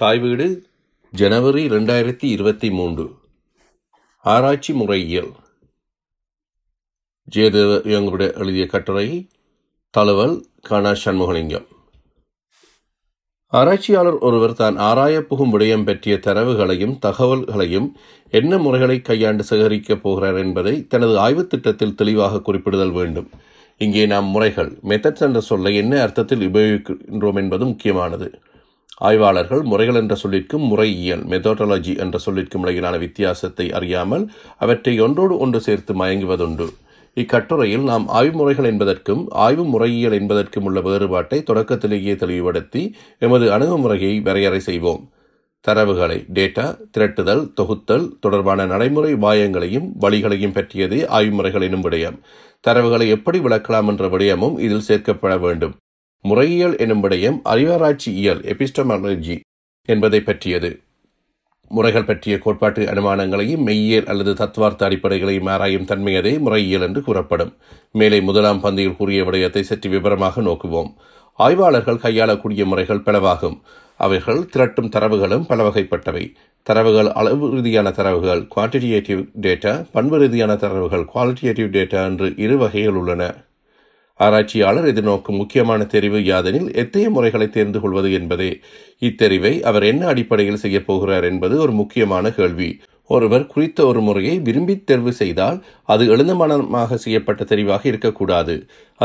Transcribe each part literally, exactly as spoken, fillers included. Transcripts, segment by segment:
தாய் வீடு ஜனவரி ரெண்டாயிரத்தி இருபத்தி மூன்று. ஆராய்ச்சி முறையியல். ஜெயதேவன் எழுதிய கட்டுரை. தழுவல் கா. சண்முகலிங்கம். ஆராய்ச்சியாளர் ஒருவர் தான் ஆராயப்புகும் விடயம் பற்றிய தரவுகளையும் தகவல்களையும் என்ன முறைகளை கையாண்டு சேகரிக்கப் போகிறார் என்பதை தனது ஆய்வுத் திட்டத்தில் தெளிவாக குறிப்பிடுதல் வேண்டும். இங்கே நாம் முறைகள், மெத்தட்ஸ் என்ற சொல்லை என்ன அர்த்தத்தில் உபயோகிக்கின்றோம் என்பது முக்கியமானது. ஆய்வாளர்கள் முறைகள் என்ற சொல்லிற்கும் முறையியல், மெத்தடாலஜி என்ற சொல்லிற்கும் இடையிலான வித்தியாசத்தை அறியாமல் அவற்றை ஒன்றோடு ஒன்று சேர்த்து மயங்குவதுண்டு. இக்கட்டுரையில் நாம் ஆய்வு முறைகள் என்பதற்கும் ஆய்வு முறையியல் என்பதற்கும் உள்ள வேறுபாட்டை தொடக்கத்திலேயே தெளிவுபடுத்தி எமது அணுகுமுறையை வரையறை செய்வோம். தரவுகளை, டேட்டா திரட்டுதல் தொகுத்தல் தொடர்பான நடைமுறை உபாயங்களையும் வழிகளையும் பற்றியதே ஆய்வு முறைகள் எனும் விடயம். தரவுகளை எப்படி விளக்கலாம் என்ற விடயமும் இதில் சேர்க்கப்பட வேண்டும். முறையியல் எனும் விடயம் அறிவாராய்ச்சியியல், எபிஸ்டமாலஜி என்பதை பற்றியது. முறைகள் பற்றிய கோட்பாட்டு அனுமானங்களையும் மெய்யியல் அல்லது தத்துவார்த்த அடிப்படைகளையும் ஆராயும் தன்மையதே முறையியல் என்று கூறப்படும். மேலே முதலாம் பந்தியில் கூறிய விடயத்தை சற்று விவரமாக நோக்குவோம். ஆய்வாளர்கள் கையாளக்கூடிய முறைகள் பலவாகும். அவைகள் திரட்டும் தரவுகளும் பல வகைப்பட்டவை. தரவுகள் அளவு ரீதியான தரவுகள், குவான்டிடேட்டிவ் டேட்டா, பண்பு ரீதியான தரவுகள், குவாலிட்டேட்டிவ் டேட்டா என்று இரு வகைகள் உள்ளன. ஆராய்ச்சியாளர் எதிர்நோக்கும் முக்கியமான தெரிவு யாதெனில் எத்தகைய முறைகளை தேர்ந்து கொள்வது என்பதே. இத்தெரிவை அவர் என்ன அடிப்படையில் செய்யப் போகிறார் என்பது ஒரு முக்கியமான கேள்வி. ஒருவர் குறித்த ஒரு முறையை விரும்பி தேர்வு செய்தால் அது எழுந்தமானமாக செய்யப்பட்ட தெரிவாக இருக்கக்கூடாது.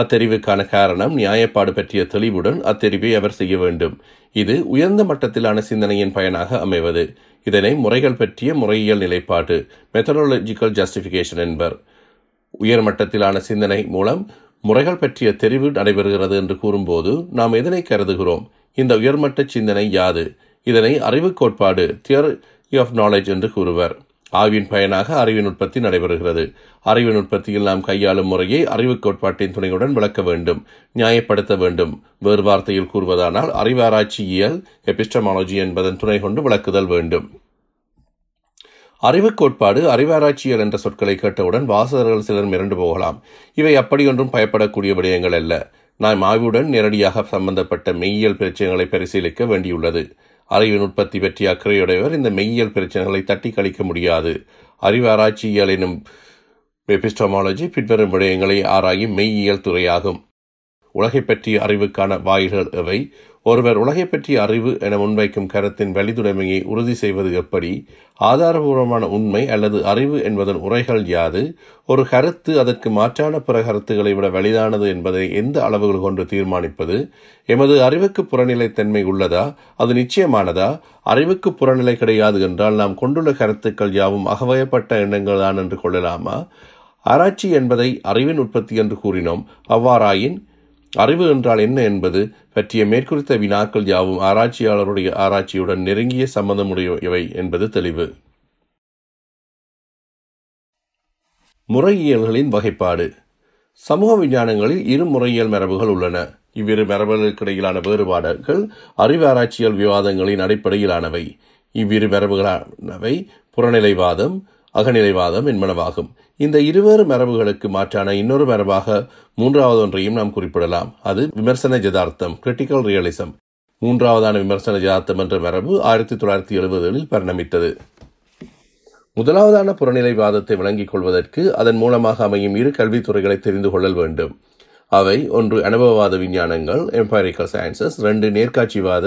அத்தெரிவுக்கான காரணம், நியாயப்பாடு பற்றிய தெளிவுடன் அத்தெரிவை அவர் செய்ய வேண்டும். இது உயர்ந்த மட்டத்திலான சிந்தனையின் பயனாக அமைவது. இதனை முறைகள் பற்றிய முறையியல் நிலைப்பாடு, மெத்தடாலஜிக்கல் ஜஸ்டிஃபிகேஷன் என்பர். உயர்மட்டத்திலான சிந்தனை மூலம் முறைகள் பற்றிய தெரிவு நடைபெறுகிறது என்று கூறும்போது நாம் எதனை கருதுகிறோம்? இந்த உயர்மட்ட சிந்தனை யாது? இதனை அறிவு கோட்பாடு, தியரி ஆஃப் நாலேஜ் என்று கூறுவர். ஆய்வின் பயனாக அறிவின் உற்பத்தி நடைபெறுகிறது. அறிவின் உற்பத்தியில் நாம் கையாளும் முறையை அறிவு கோட்பாட்டின் துணையுடன் விளக்க வேண்டும், நியாயப்படுத்த வேண்டும். வேறு வார்த்தையில் கூறுவதானால் அறிவாராய்ச்சியியல், எபிஸ்டமாலஜி என்பதன் துணை கொண்டு விளக்குதல் வேண்டும். அறிவு கோட்பாடு, அறிவாராய்ச்சியல் என்ற சொற்களை கேட்டவுடன் வாசகர்கள் சிலர் மிரண்டு போகலாம். இவை அப்படியொன்றும் பயப்படக்கூடிய விடயங்கள் அல்ல. நாம் ஆய்வுடன் நேரடியாக சம்பந்தப்பட்ட மெய்யியல் பிரச்சனைகளை பரிசீலிக்க வேண்டியுள்ளது. அறிவின் உற்பத்தி பற்றி அக்கறையுடையவர் இந்த மெய்யியல் பிரச்சனைகளை தட்டி கழிக்க முடியாது. அறிவாராய்ச்சியல் எனும் எபிஸ்டமாலஜி பின்வரும் விடயங்களை ஆராயும் மெய்யியல் துறையாகும். உலகை பற்றிய அறிவுக்கான வாயில்கள் எவை? ஒருவர் உலகை பற்றிய அறிவு என முன்வைக்கும் கருத்தின் வலிதுடைமையை உறுதி செய்வது எப்படி? ஆதாரபூர்வமான உண்மை அல்லது அறிவு என்பதன் உரைகள் யாது? ஒரு கருத்து அதற்கு மாற்றான பிற கருத்துக்களை விட வலிதானது என்பதை எந்த அளவுகள் கொண்டு தீர்மானிப்பது? எமது அறிவுக்கு புறநிலைத்தன்மை உள்ளதா? அது நிச்சயமானதா? அறிவுக்கு புறநிலை கிடையாது என்றால் நாம் கொண்டுள்ள கருத்துக்கள் யாவும் அகவயப்பட்ட எண்ணங்கள் தான் என்று கொள்ளலாமா? ஆராய்ச்சி என்பதை அறிவின் உற்பத்தி என்று கூறினோம். அவ்வாறாயின் அறிவு என்றால் என்ன என்பது பற்றிய மேற்குறித்த வினாக்கள் யாவும் ஆராய்ச்சியாளருடைய ஆராய்ச்சியுடன் நெருங்கிய சம்பந்தமுடையவை என்பது தெளிவு. முறையியல்களின் வகைப்பாடு. சமூக விஞ்ஞானங்களில் இரு முறையியல் மரபுகள் உள்ளன. இவ்விரு மரபுகளுக்கிடையிலான வேறுபாடுகள் அறிவு ஆராய்ச்சியல் விவாதங்களின் அடிப்படையிலானவை. இவ்விரு மரபுகளானவை புறநிலைவாதம், அகநிலைவாதம் என்பனவாகும். இந்த இருவேறு மரபுகளுக்கு மாற்றான இன்னொரு மரபாக மூன்றாவது ஒன்றையும் நாம் குறிப்பிடலாம். அது விமர்சன ஜதார்த்தம், கிரிட்டிக்கல் ரியலிசம். மூன்றாவதான விமர்சன ஜதார்த்தம் என்ற மரபு ஆயிரத்தி தொள்ளாயிரத்தி எழுபதுகளில் பரிணமித்தது. முதலாவதான புறநிலைவாதத்தை விளங்கிக் கொள்வதற்கு அதன் மூலமாக அமையும் இரு கல்வித்துறைகளை தெரிந்து கொள்ளல் வேண்டும். அவை ஒன்று அனுபவவாத விஞ்ஞானங்கள், எம்பைரிக்கல் சயின்சஸ், ரெண்டு நேர்காட்சிவாத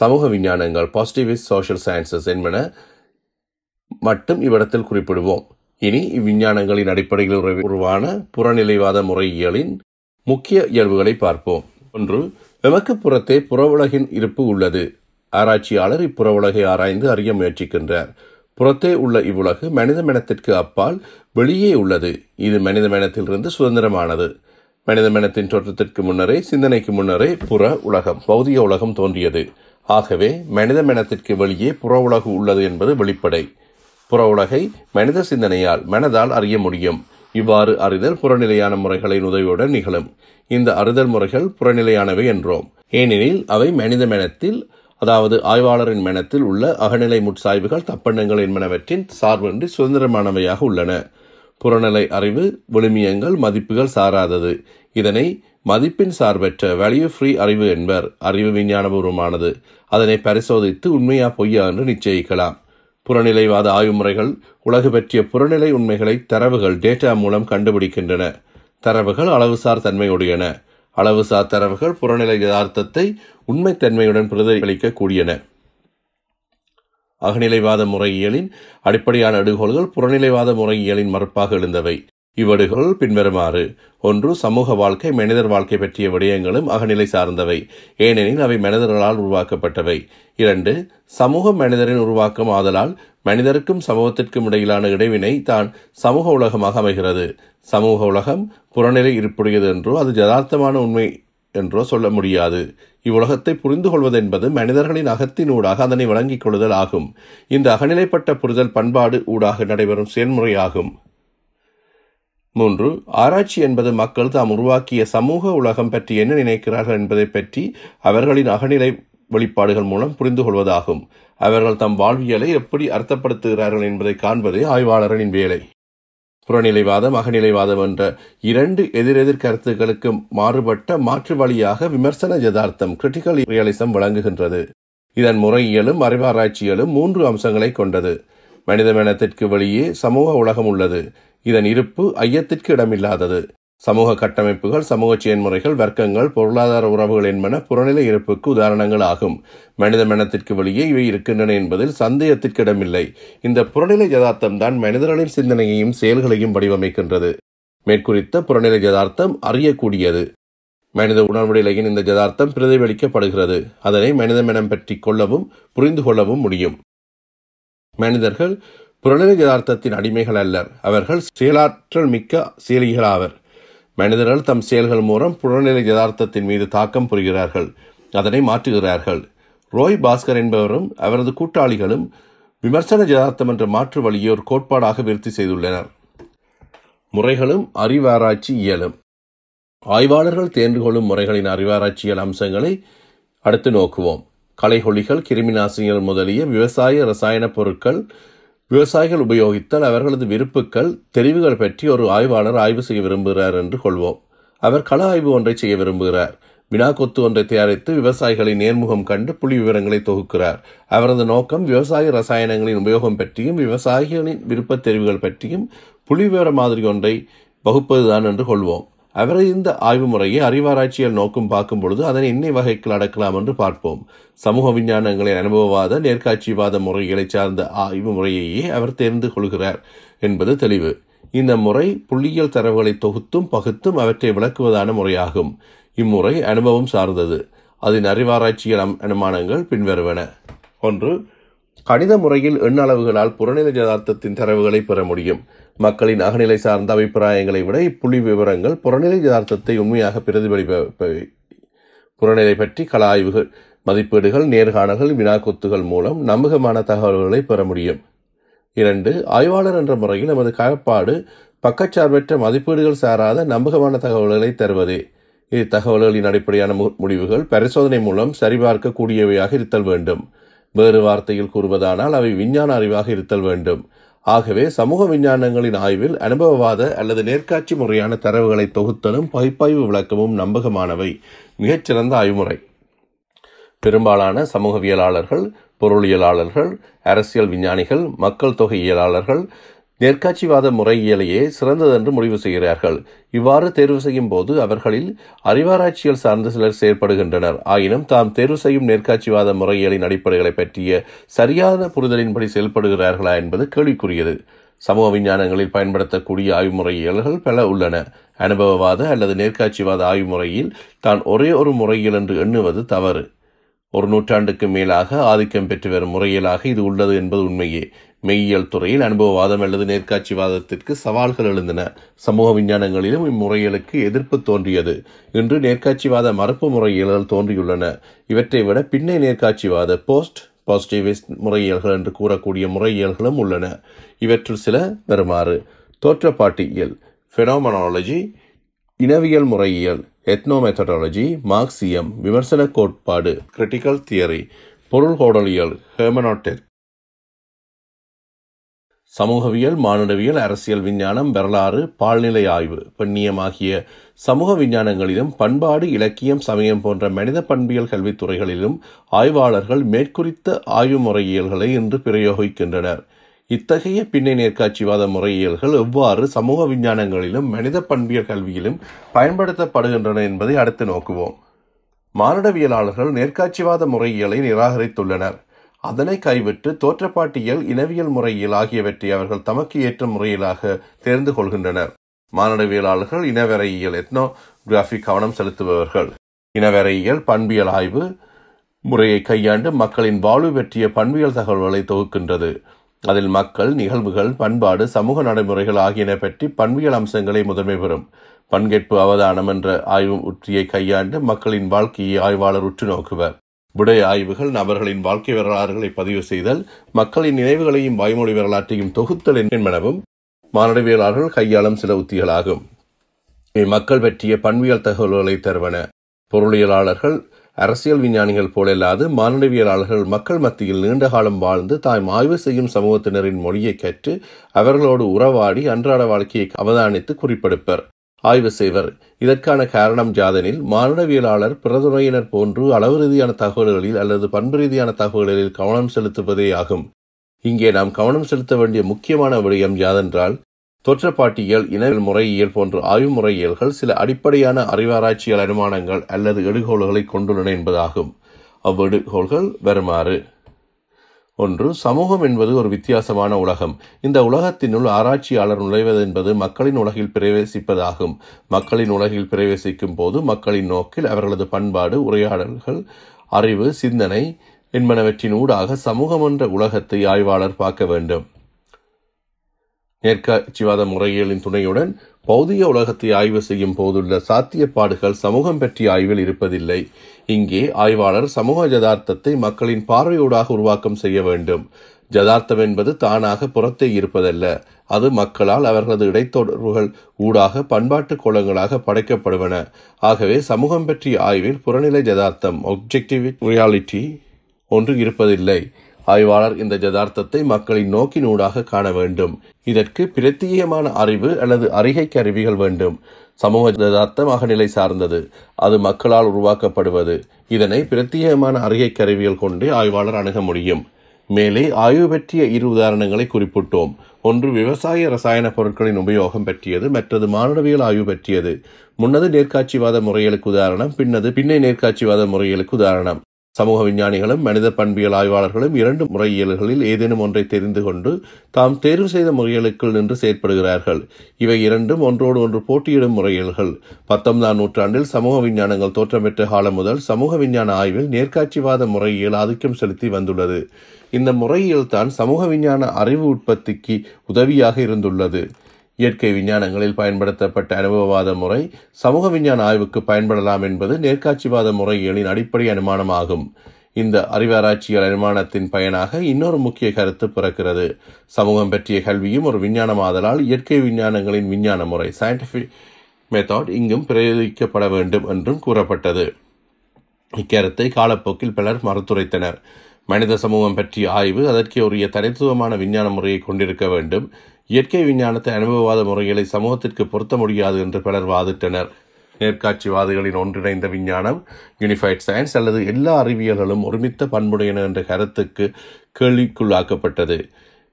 சமூக விஞ்ஞானங்கள், பாசிட்டிவிஸ்ட் சோஷியல் சயின்சஸ் என்பன மட்டும் இவ்விடத்தில் குறிப்பிடுவோம். இனி இவ்விஞ்ஞானங்களின் அடிப்படையில் உருவான புறநிலைவாத முறையியலின் முக்கிய இயல்புகளை பார்ப்போம். ஒன்று, எமக்கு புறத்தே புறவுலகின் இருப்பு உள்ளது. ஆராய்ச்சியாளர் இப்புறவுலகை ஆராய்ந்து அறிய முயற்சிக்கின்றார். புறத்தே உள்ள இவ்வுலகு மனித மனத்திற்கு அப்பால் வெளியே உள்ளது. இது மனித மனத்திலிருந்து சுதந்திரமானது. மனித மனத்தின் தோற்றத்திற்கு முன்னரே, சிந்தனைக்கு முன்னரே புற உலகம், பௌதிக உலகம் தோன்றியது. ஆகவே மனித மனத்திற்கு வெளியே புற உலகு உள்ளது என்பது வெளிப்படை. புற உலகை மனித சிந்தனையால், மனதால் அறிய முடியும். இவ்வாறு அறிதல் புறநிலையான முறைகளின் உதவியுடன் நிகழும். இந்த அறிதல் முறைகள் புறநிலையானவை என்றோம். ஏனெனில் அவை மனித மனத்தில், அதாவது ஆய்வாளரின் மனத்தில் உள்ள அகநிலை முட்சாய்வுகள், தப்பெண்ணங்கள் என்பனவற்றின் சார்பின்றி சுதந்திரமானவையாக உள்ளன. புறநிலை அறிவு விழுமியங்கள், மதிப்புகள் சாராதது. இதனை மதிப்பின் சார்பற்ற வேல்யூ ஃப்ரீ அறிவு என்பர். அறிவு விஞ்ஞானபூர்வமானது. அதனை பரிசோதித்து உண்மையா பொய்யா என்று நிச்சயிக்கலாம். புறநிலைவாத ஆய்வு முறைகள் உலகு பற்றிய புறநிலை உண்மைகளை தரவுகள் டேட்டா மூலம் கண்டுபிடிக்கின்றன. தரவுகள் அளவுசார் தன்மையுடையன. அளவுசார் தரவுகள் புறநிலை யதார்த்தத்தை உண்மைத்தன்மையுடன் பிரதிபலிக்க கூடியன. அகநிலைவாத முறையியலின் அடிப்படையான அடுகோள்கள் புறநிலைவாத முறையியலின் மறுப்பாக எழுந்தவை. இவ்வடுகள் பின்வருமாறு: ஒன்று, சமூக வாழ்க்கை மனிதர் வாழ்க்கை பற்றிய விடயங்களும் அகநிலை சார்ந்தவை, ஏனெனில் அவை மனிதர்களால் உருவாக்கப்பட்டவை. இரண்டு, சமூக மனிதரின் உருவாக்கம் ஆதலால் மனிதருக்கும் சமூகத்திற்கும் இடையிலான இடைவினை தான் சமூக உலகமாக அமைகிறது. சமூக உலகம் புறநிலை இருப்புடையது என்றோ அது யதார்த்தமான உண்மை என்றோ சொல்ல முடியாது. இவ்வுலகத்தை புரிந்து கொள்வது என்பது மனிதர்களின் அகத்தினூடாக அதனை வழங்கிக் கொள்ளுதல் ஆகும். இந்த அகநிலைப்பட்ட புரிதல் பண்பாடு ஊடாக நடைபெறும் செயல்முறையாகும். மூன்று, ஆராய்ச்சி என்பது மக்கள் தாம் உருவாக்கிய சமூக உலகம் பற்றி என்ன நினைக்கிறார்கள் என்பதை பற்றி அவர்களின் அகநிலை வெளிப்பாடுகள் மூலம் புரிந்து கொள்வதாகும். அவர்கள் தம் வாழ்வியலை எப்படி அர்த்தப்படுத்துகிறார்கள் என்பதை காண்பதே ஆய்வாளர்களின் வேலை. புறநிலைவாதம் அகநிலைவாதம் என்ற இரண்டு எதிரெதிர் கருத்துக்களுக்கு மாறுபட்ட மாற்று வழியாக விமர்சன யதார்த்தம் கிரிட்டிக்கல் ரியலிசம் வழங்குகின்றது. இதன் முறையியலும் அறிவாராய்ச்சியிலும் மூன்று அம்சங்களை கொண்டது. மனிதமனத்திற்கு வெளியே சமூக உலகம் உள்ளது. இதன் இருப்பு ஐயத்திற்கு இடமில்லாதது. சமூக கட்டமைப்புகள், சமூக செயல்முறைகள், வர்க்கங்கள், பொருளாதார உறவுகள் என்பன புறநிலை இருப்புக்கு உதாரணங்கள் ஆகும். மனித மனத்திற்கு வெளியே இவை இருக்கின்றன என்பதில் சந்தேகத்திற்கு இடமில்லை. இந்த புறநிலை யதார்த்தம் தான் மனிதர்களின் சிந்தனையையும் செயல்களையும் வடிவமைக்கின்றது. மேற்குறித்த புறநிலை யதார்த்தம் அறியக்கூடியது. மனித உணர்வுநிலையின் இந்த யதார்த்தம் பிரதிபலிக்கப்படுகிறது. அதனை மனித மனம் பற்றி கொள்ளவும் புரிந்து கொள்ளவும் முடியும். மனிதர்கள் புறநிலை யதார்த்தத்தின் அடிமைகள் அல்லர். அவர்கள் செயலாற்றல் மிக்க செயலிகளாவர். மனிதர்கள் தம் செயல்கள் மூலம் புறநிலை யதார்த்தத்தின் மீது தாக்கம் புரிகிறார்கள், அதனை மாற்றுகிறார்கள். ரோய் பாஸ்கர் என்பவரும் அவரது கூட்டாளிகளும் விமர்சன யதார்த்தம் என்ற மாற்று வழியை ஒரு கோட்பாடாக விருத்தி செய்துள்ளனர். முறைகளும் அறிவாராய்ச்சி இயலும். ஆய்வாளர்கள் தேர்ந்து கொள்ளும் முறைகளின் அறிவாராய்ச்சியல் அம்சங்களை அடுத்து நோக்குவோம். களைகொல்லிகள், கிருமிநாசினிகள் முதலிய விவசாய இரசாயன பொருட்கள் விவசாயிகள் உபயோகித்தால் அவர்களது விருப்புகள் தெரிவுகள் பற்றி ஒரு ஆய்வாளர் ஆய்வு செய்ய விரும்புகிறார் என்று கொள்வோம். அவர் கள ஆய்வு ஒன்றை செய்ய விரும்புகிறார். வினாக்கொத்து ஒன்றை தயாரித்து விவசாயிகளை நேர்முகம் கண்டு புள்ளி விவரங்களை தொகுக்கிறார். அவரது நோக்கம் விவசாய ரசாயனங்களின் உபயோகம் பற்றியும் விவசாயிகளின் விருப்ப தெரிவுகள் பற்றியும் புள்ளி விவர மாதிரி ஒன்றை வகுப்பதுதான் என்று கொள்வோம். அவரை இந்த ஆய்வு முறையை அறிவாராய்ச்சியால் நோக்கும் பார்க்கும் பொழுது அதனை இன்னை வகைக்குள் அடக்கலாம் என்று பார்ப்போம். சமூக விஞ்ஞானங்களின் அனுபவவாத நேர்காட்சிவாத முறைகளை சார்ந்த ஆய்வு முறையையே அவர் தெரிந்து கொள்கிறார் என்பது தெளிவு. இந்த முறை புள்ளியியல் தரவுகளை தொகுத்தும் பகுத்தும் அவற்றை விளக்குவதான முறையாகும். இம்முறை அனுபவம் சார்ந்தது. அதன் அறிவாராய்ச்சியல் அனுமானங்கள் பின்வருவன. ஒன்று, கணித முறையில் எண்ணளவுகளால் புறநிலை யதார்த்தத்தின் தரவுகளை பெற முடியும். மக்களின் அகநிலை சார்ந்த அபிப்பிராயங்களை விட இப்புள்ளி விவரங்கள் புறநிலை யதார்த்தத்தை உண்மையாக பிரதிபலிப்பவை. புறநிலை பற்றி கள ஆய்வுகள், மதிப்பீடுகள், நேர்காணல்கள், வினாக்குத்துகள் மூலம் நம்பகமான தகவல்களை பெற முடியும். இரண்டு, ஆய்வாளர் என்ற முறையில் நமது கழப்பாடு பக்கச்சார்பற்ற மதிப்பீடுகள் சாராத நம்பகமான தகவல்களை தருவதே. இத்தகவல்களின் அடிப்படையான முடிவுகள் பரிசோதனை மூலம் சரிபார்க்க கூடியவையாக இருத்தல் வேண்டும். வேறு வார்த்தையில் கூறுவதானால் அவை விஞ்ஞான அறிவாக இருத்தல் வேண்டும். ஆகவே சமூக விஞ்ஞானங்களின் ஆய்வில் அனுபவவாத அல்லது நேர்காட்சி முறையான தரவுகளை தொகுத்தலும் பகுப்பாய்வு விளக்கமும் நம்பகமானவை. மிகச்சிறந்த ஆய்வுமுறை. பெரும்பாலான சமூகவியலாளர்கள், பொருளியலாளர்கள், அரசியல் விஞ்ஞானிகள், மக்கள் தொகையியலாளர்கள் நேர்காட்சிவாத முறையியலையே சிறந்ததென்று முடிவு செய்கிறார்கள். இவ்வாறு தேர்வு செய்யும் போது அவர்களில் அறிவாராய்ச்சியல் சார்ந்த சிலர் செயற்படுகின்றனர். ஆயினும் தாம் தேர்வு செய்யும் நேர்காட்சிவாத முறையியலின் அடிப்படைகளை பற்றிய சரியான புரிதலின்படி செயல்படுகிறார்களா என்பது கேள்விக்குரியது. சமூக விஞ்ஞானங்களில் பயன்படுத்தக்கூடிய ஆய்வு முறையியல்கள் பல உள்ளன. அனுபவவாத அல்லது நேர்காட்சிவாத ஆய்வு முறையில் தான் ஒரே ஒரு முறையியல் என்று எண்ணுவது தவறு. ஒரு நூற்றாண்டுக்கு மேலாக ஆதிக்கம் பெற்று வரும் முறையியலாக இது உள்ளது என்பது உண்மையே. மெய்யியல் துறையில் அனுபவவாதம் அல்லது நேர்காட்சிவாதத்திற்கு சவால்கள் எழுந்தன. சமூக விஞ்ஞானங்களிலும் இம்முறையியலுக்கு எதிர்ப்பு தோன்றியது. இன்று நேர்காட்சிவாத மறுப்பு முறையியல்கள் தோன்றியுள்ளன. இவற்றை விட பின்னை நேர்காட்சிவாத போஸ்ட் பாசிட்டிவிஸ்ட் முறையியல்கள் என்று கூறக்கூடிய முறையியல்களும் உள்ளன. இவற்றில் சில வருமாறு: தோற்றப்பாட்டியல், ஃபெனோமனாலஜி, இனவியல் முறையியல், எத்னோமெத்தடாலஜி, மார்க்சியம், விமர்சன கோட்பாடு, கிரிட்டிக்கல் தியரி, பொருள்கோடலியல், ஹெர்மனோடெக். சமூகவியல், மானுடவியல், அரசியல் விஞ்ஞானம், வரலாறு, பால்நிலை ஆய்வு, பெண்ணியம் ஆகிய சமூக விஞ்ஞானங்களிலும் பண்பாடு, இலக்கியம், சமயம் போன்ற மனித பண்பியல் கல்வித்துறைகளிலும் ஆய்வாளர்கள் மேற்குறித்த ஆய்வு முறையியல்களை இன்று பிரயோகிக்கின்றனர். இத்தகைய பின்னை நேர்காட்சிவாத முறையியல்கள் எவ்வாறு சமூக விஞ்ஞானங்களிலும் மனித பண்பியல் கல்வியிலும் பயன்படுத்தப்படுகின்றன என்பதை அடுத்து நோக்குவோம். மானுடவியலாளர்கள் நேர்காட்சிவாத முறையியலை நிராகரித்துள்ளனர். அதனை கைவிட்டு தோற்றப்பாட்டியல், இனவியல் முறையியல் ஆகியவற்றை அவர்கள் தமக்கு ஏற்ற முறையிலாக தேர்ந்து கொள்கின்றனர். மானுடவியலாளர்கள் இனவரையியல், எத்னோகிராஃபி கவனம் செலுத்துபவர்கள். இனவரையியல் பண்பியல் ஆய்வு முறையை கையாண்டு மக்களின் வாழ்வு பற்றிய பண்பியல் தகவல்களை தொகுக்கின்றது. அதில் மக்கள், நிகழ்வுகள், பண்பாடு, சமூக நடைமுறைகள் ஆகியன பற்றி பண்பியல் அம்சங்களை முதன்மை பெறும். பண்கேற்பு அவதானம் என்ற ஆய்வு உற்றியை கையாண்டு மக்களின் வாழ்க்கையை ஆய்வாளர் உற்று நோக்குவர். விடை ஆய்வுகள் நபர்களின் வாழ்க்கை வரலாறுகளை பதிவு செய்தல், மக்களின் நினைவுகளையும் வாய்மொழி வரலாற்றையும் தொகுத்தல் என்பனவும் மானுடவியலாளர்கள் கையாளும் சில உத்திகளாகும். இம்மக்கள் பற்றிய பண்பியல் தகவல்களை தருவன. பொருளியலாளர்கள் அரசியல் விஞ்ஞானிகள் போலல்லாது மானுடவியலாளர்கள் மக்கள் மத்தியில் நீண்ட காலம் வாழ்ந்து தாம் ஆய்வு செய்யும் சமூகத்தினரின் மொழியை கற்று அவர்களோடு உறவாடி அன்றாட வாழ்க்கையை அவதானித்து குறிப்பெடுப்பர், ஆய்வு செய்வர். இதற்கான காரணம் ஜாதனில் மானுடவியலாளர் பிறதுறையினர் போன்று அளவு ரீதியான தகவல்களில் அல்லது பண்பு ரீதியான தகவல்களில் கவனம் செலுத்துவதே ஆகும். இங்கே நாம் கவனம் செலுத்த வேண்டிய முக்கியமான விடயம் யாதென்றால், தோற்றப்பாட்டியல், இனவியல் முறையியல் போன்ற ஆய்வு முறையியல்கள் சில அடிப்படையான அறிவாராய்ச்சியல் அனுமானங்கள் அல்லது எடுகோள்களை கொண்டுள்ளன என்பதாகும். அவ்வெடுகோள்கள் வருமாறு: ஒன்று, சமூகம் என்பது ஒரு வித்தியாசமான உலகம். இந்த உலகத்தினுள் ஆராய்ச்சியாளர் நுழைவதென்பது மக்களின் உலகில் பிரவேசிப்பதாகும். மக்களின் உலகில் பிரவேசிக்கும் போது மக்களின் நோக்கில் அவர்களது பண்பாடு, உரையாடல்கள், அறிவு, சிந்தனை என்பனவற்றின் ஊடாக சமூகம் என்ற உலகத்தை ஆய்வாளர் பார்க்க வேண்டும். நேர்காட்சிவாத முறைகளின் துணையுடன் பௌதிக உலகத்தை ஆய்வு செய்யும் போதுள்ள சாத்தியப்பாடுகள் சமூகம் பற்றிய ஆய்வில் இருப்பதில்லை. இங்கே ஆய்வாளர் சமூக யதார்த்தத்தை மக்களின் பார்வையோடாக உருவாக்கம் செய்ய வேண்டும். யதார்த்தம் என்பது தானாக புறத்தே இருப்பதல்ல, அது மக்களால் அவர்களது இடைத்தொடர்புகள் ஊடாக பண்பாட்டு கோலங்களாக படைக்கப்படுவன. ஆகவே சமூகம் பற்றிய ஆய்வில் புறநிலை யதார்த்தம், ஆப்ஜெக்டிவ் ரியாலிட்டி ஒன்று இருப்பதில்லை. ஆய்வாளர் இந்த யதார்த்தத்தை மக்களின் நோக்கினூடாக காண வேண்டும். இதற்கு பிரத்யேகமான அறிவு அல்லது அறிகை கருவிகள் வேண்டும். சமூக யதார்த்தம் அகநிலை சார்ந்தது, அது மக்களால் உருவாக்கப்படுவது. இதனை பிரத்யேகமான அறிகை கருவிகள் கொண்டே ஆய்வாளர் அணுக முடியும். மேலே ஆய்வு பற்றிய இரு உதாரணங்களை குறிப்பிட்டோம். ஒன்று விவசாய ரசாயன பொருட்களின் உபயோகம் பற்றியது, மற்றது மானுடவியல் ஆய்வு பற்றியது. முன்னது நேர்காட்சிவாத முறைகளுக்கு உதாரணம், பின்னது பின்னை நேர்காட்சிவாத முறைகளுக்கு உதாரணம். சமூக விஞ்ஞானிகளும் மனித பண்பியல் ஆய்வாளர்களும் இரண்டு முறையியல்களில் ஏதேனும் ஒன்றை தெரிந்து கொண்டு தாம் தேர்வு செய்த முறையியலுக்குள் நின்று செயற்படுகிறார்கள். இவை இரண்டும் ஒன்றோடு ஒன்று போட்டியிடும் முறையியல்கள். பத்தொன்பதாம் நூற்றாண்டில் சமூக விஞ்ஞானங்கள் தோற்றம் பெற்ற காலம் முதல் சமூக விஞ்ஞான ஆய்வில் நேர்காட்சிவாத முறையியல் ஆதிக்கம் செலுத்தி வந்துள்ளது. இந்த முறையியல் தான் சமூக விஞ்ஞான அறிவு உற்பத்திக்கு உதவியாக இருந்துள்ளது. இயற்கை விஞ்ஞானங்களில் பயன்படுத்தப்பட்ட அனுபவவாத முறை சமூக விஞ்ஞான ஆய்வுக்கு பயன்படலாம் என்பது நேர்காட்சிவாத முறையியலின் அடிப்படை அனுமானமாகும். இந்த அறிவாராய்ச்சியல் அனுமானத்தின் பயனாக இன்னொரு முக்கிய கருத்து பிறக்கிறது. சமூகம் பற்றிய கல்வியும் ஒரு விஞ்ஞானமாதலால் இயற்கை விஞ்ஞானங்களின் விஞ்ஞான முறை, சயின்டிஃபிக் மெத்தட், இங்கும் பிரயோகிக்கப்பட வேண்டும் என்றும் கூறப்பட்டது. இக்கருத்தை காலப்போக்கில் பலர் மறுத்துரைத்தனர். மனித சமூகம் பற்றிய ஆய்வு அதற்கே உரிய தனித்துவமான விஞ்ஞான முறையை கொண்டிருக்க வேண்டும். இயற்கை விஞ்ஞானத்தை அனுபவவாத முறைகளை சமூகத்திற்கு பொருத்த முடியாது என்று பலர் வாதிட்டனர். நேர்காட்சிவாதிகளின் ஒன்றிணைந்த விஞ்ஞானம், யூனிஃபைட் சயின்ஸ் அல்லது எல்லா அறிவியல்களும் ஒருமித்த பண்புடையன என்ற கருத்துக்கு கேள்விக்குள்ளாக்கப்பட்டது.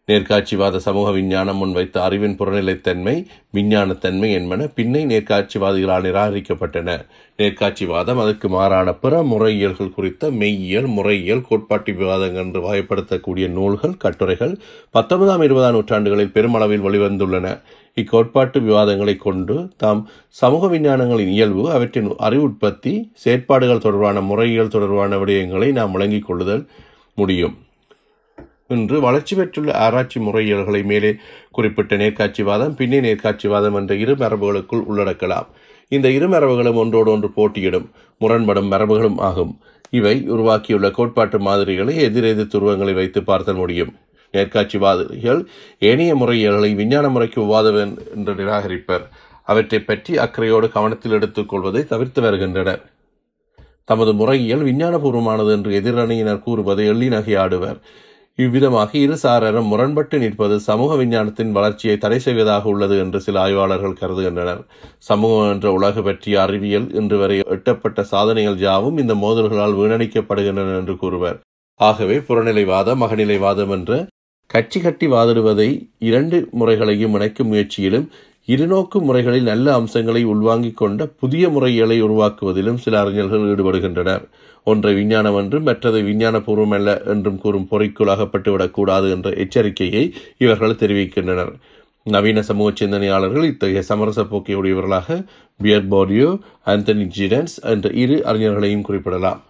நேர்காட்சிவாத சமூக விஞ்ஞானம் முன்வைத்த அறிவின் புறநிலைத்தன்மை, விஞ்ஞானத்தன்மை என்பன பின்னை நேர்காட்சிவாதிகளால் நிராகரிக்கப்பட்டன. நேர்காட்சிவாதம் அதற்கு மாறான பிற முறையியல்கள் குறித்த மெய்யியல், முறையியல், கோட்பாட்டு விவாதங்கள் என்று வகைப்படுத்தக்கூடிய நூல்கள், கட்டுரைகள் பத்தொன்பதாம் இருபதாம் நூற்றாண்டுகளில் பெருமளவில் வெளிவந்துள்ளன. இக்கோட்பாட்டு விவாதங்களை கொண்டு தாம் சமூக விஞ்ஞானங்களின் இயல்பு, அவற்றின் அறிவுற்பத்தி, செயற்பாடுகள் தொடர்பான முறையியல் தொடர்பான விடயங்களை நாம் விளங்கிக் கொள்ளுதல் முடியும். இன்று வளர்ச்சி பெற்றுள்ள ஆராய்ச்சி முறையியல்களை மேலே குறிப்பிட்ட நேர்காட்சிவாதம், பின்னே நேர்காட்சிவாதம் என்ற இரு மரபுகளுக்குள் உள்ளடக்கலாம். இந்த இரு மரபுகளும் ஒன்றோடு ஒன்று போட்டியிடும், முரண்படும் மரபுகளும் ஆகும். இவை உருவாக்கியுள்ள கோட்பாட்டு மாதிரிகளை எதிரெதிர் துருவங்களை வைத்து பார்த்தல் முடியும். நேர்காட்சிவாதிகள் ஏனைய முறையியல்களை விஞ்ஞான முறைக்கு ஒவ்வாதவை என்று நிராகரிப்பர். அவற்றை பற்றி அக்கறையோடு கவனத்தில் எடுத்துக்கொள்வதை தவிர்த்து வருகின்றனர். தமது முறையியல் விஞ்ஞானபூர்வமானது என்று எதிரணியினர் கூறுவதை எள்ளி நகையாடுவர். இவ்விதமாக இருசாரரும் முரண்பட்டு நிற்பது சமூக விஞ்ஞானத்தின் வளர்ச்சியை தடை செய்வதாக உள்ளது என்று சில ஆய்வாளர்கள் கருதுகின்றனர். சமூகம் என்ற உலகு பற்றிய அறிவியல் இன்று வரை எட்டப்பட்ட சாதனைகள் யாவும் இந்த மோதல்களால் வீணடிக்கப்படுகின்றன என்று கூறுவர். ஆகவே புறநிலைவாதம், அகநிலைவாதம் என்ற கட்சி கட்டி வாதிடுவதை இரண்டு முறைகளையும் இணைக்கும் முயற்சியிலும், இருநோக்கு முறைகளில் நல்ல அம்சங்களை உள்வாங்கிக் கொண்ட புதிய முறைகளை உருவாக்குவதிலும் சில அறிஞர்கள் ஈடுபடுகின்றனர். ஒன்றை விஞ்ஞானம் என்றும் மற்றது விஞ்ஞானபூர்வமல்ல என்றும் கூறும் பொறிக்குள் அகப்பட்டுவிடக்கூடாது என்ற எச்சரிக்கையை இவர்கள் தெரிவிக்கின்றனர். நவீன சமூக சிந்தனையாளர்கள் இத்தகைய சமரச போக்கையுடையவர்களாக பியர் போர்டியூ, ஆந்தனி ஜிடன்ஸ் என்ற இரு அறிஞர்களையும் குறிப்பிடலாம்.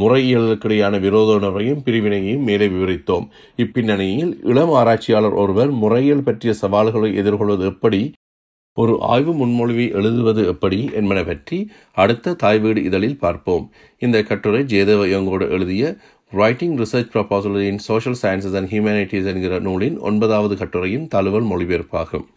முறையியலுக்கிடையான விரோத உணர்வையும் பிரிவினையையும் மேலே விவரித்தோம். இப்பின்னணியில் இளம் ஆராய்ச்சியாளர் ஒருவர் முறையியல் பற்றிய சவால்களை எதிர்கொள்வது எப்படி, ஒரு ஆய்வு முன்மொழிவை எழுதுவது எப்படி என்பன பற்றி அடுத்த தாய்வீடு இதழில் பார்ப்போம். இந்த கட்டுரை ஜெயதேவ யங்கோடு எழுதிய writing research proposal in social sciences and humanities என்கிற நூலின் ஒன்பதாவது கட்டுரையின் தழுவல் மொழிபெயர்ப்பாகும்.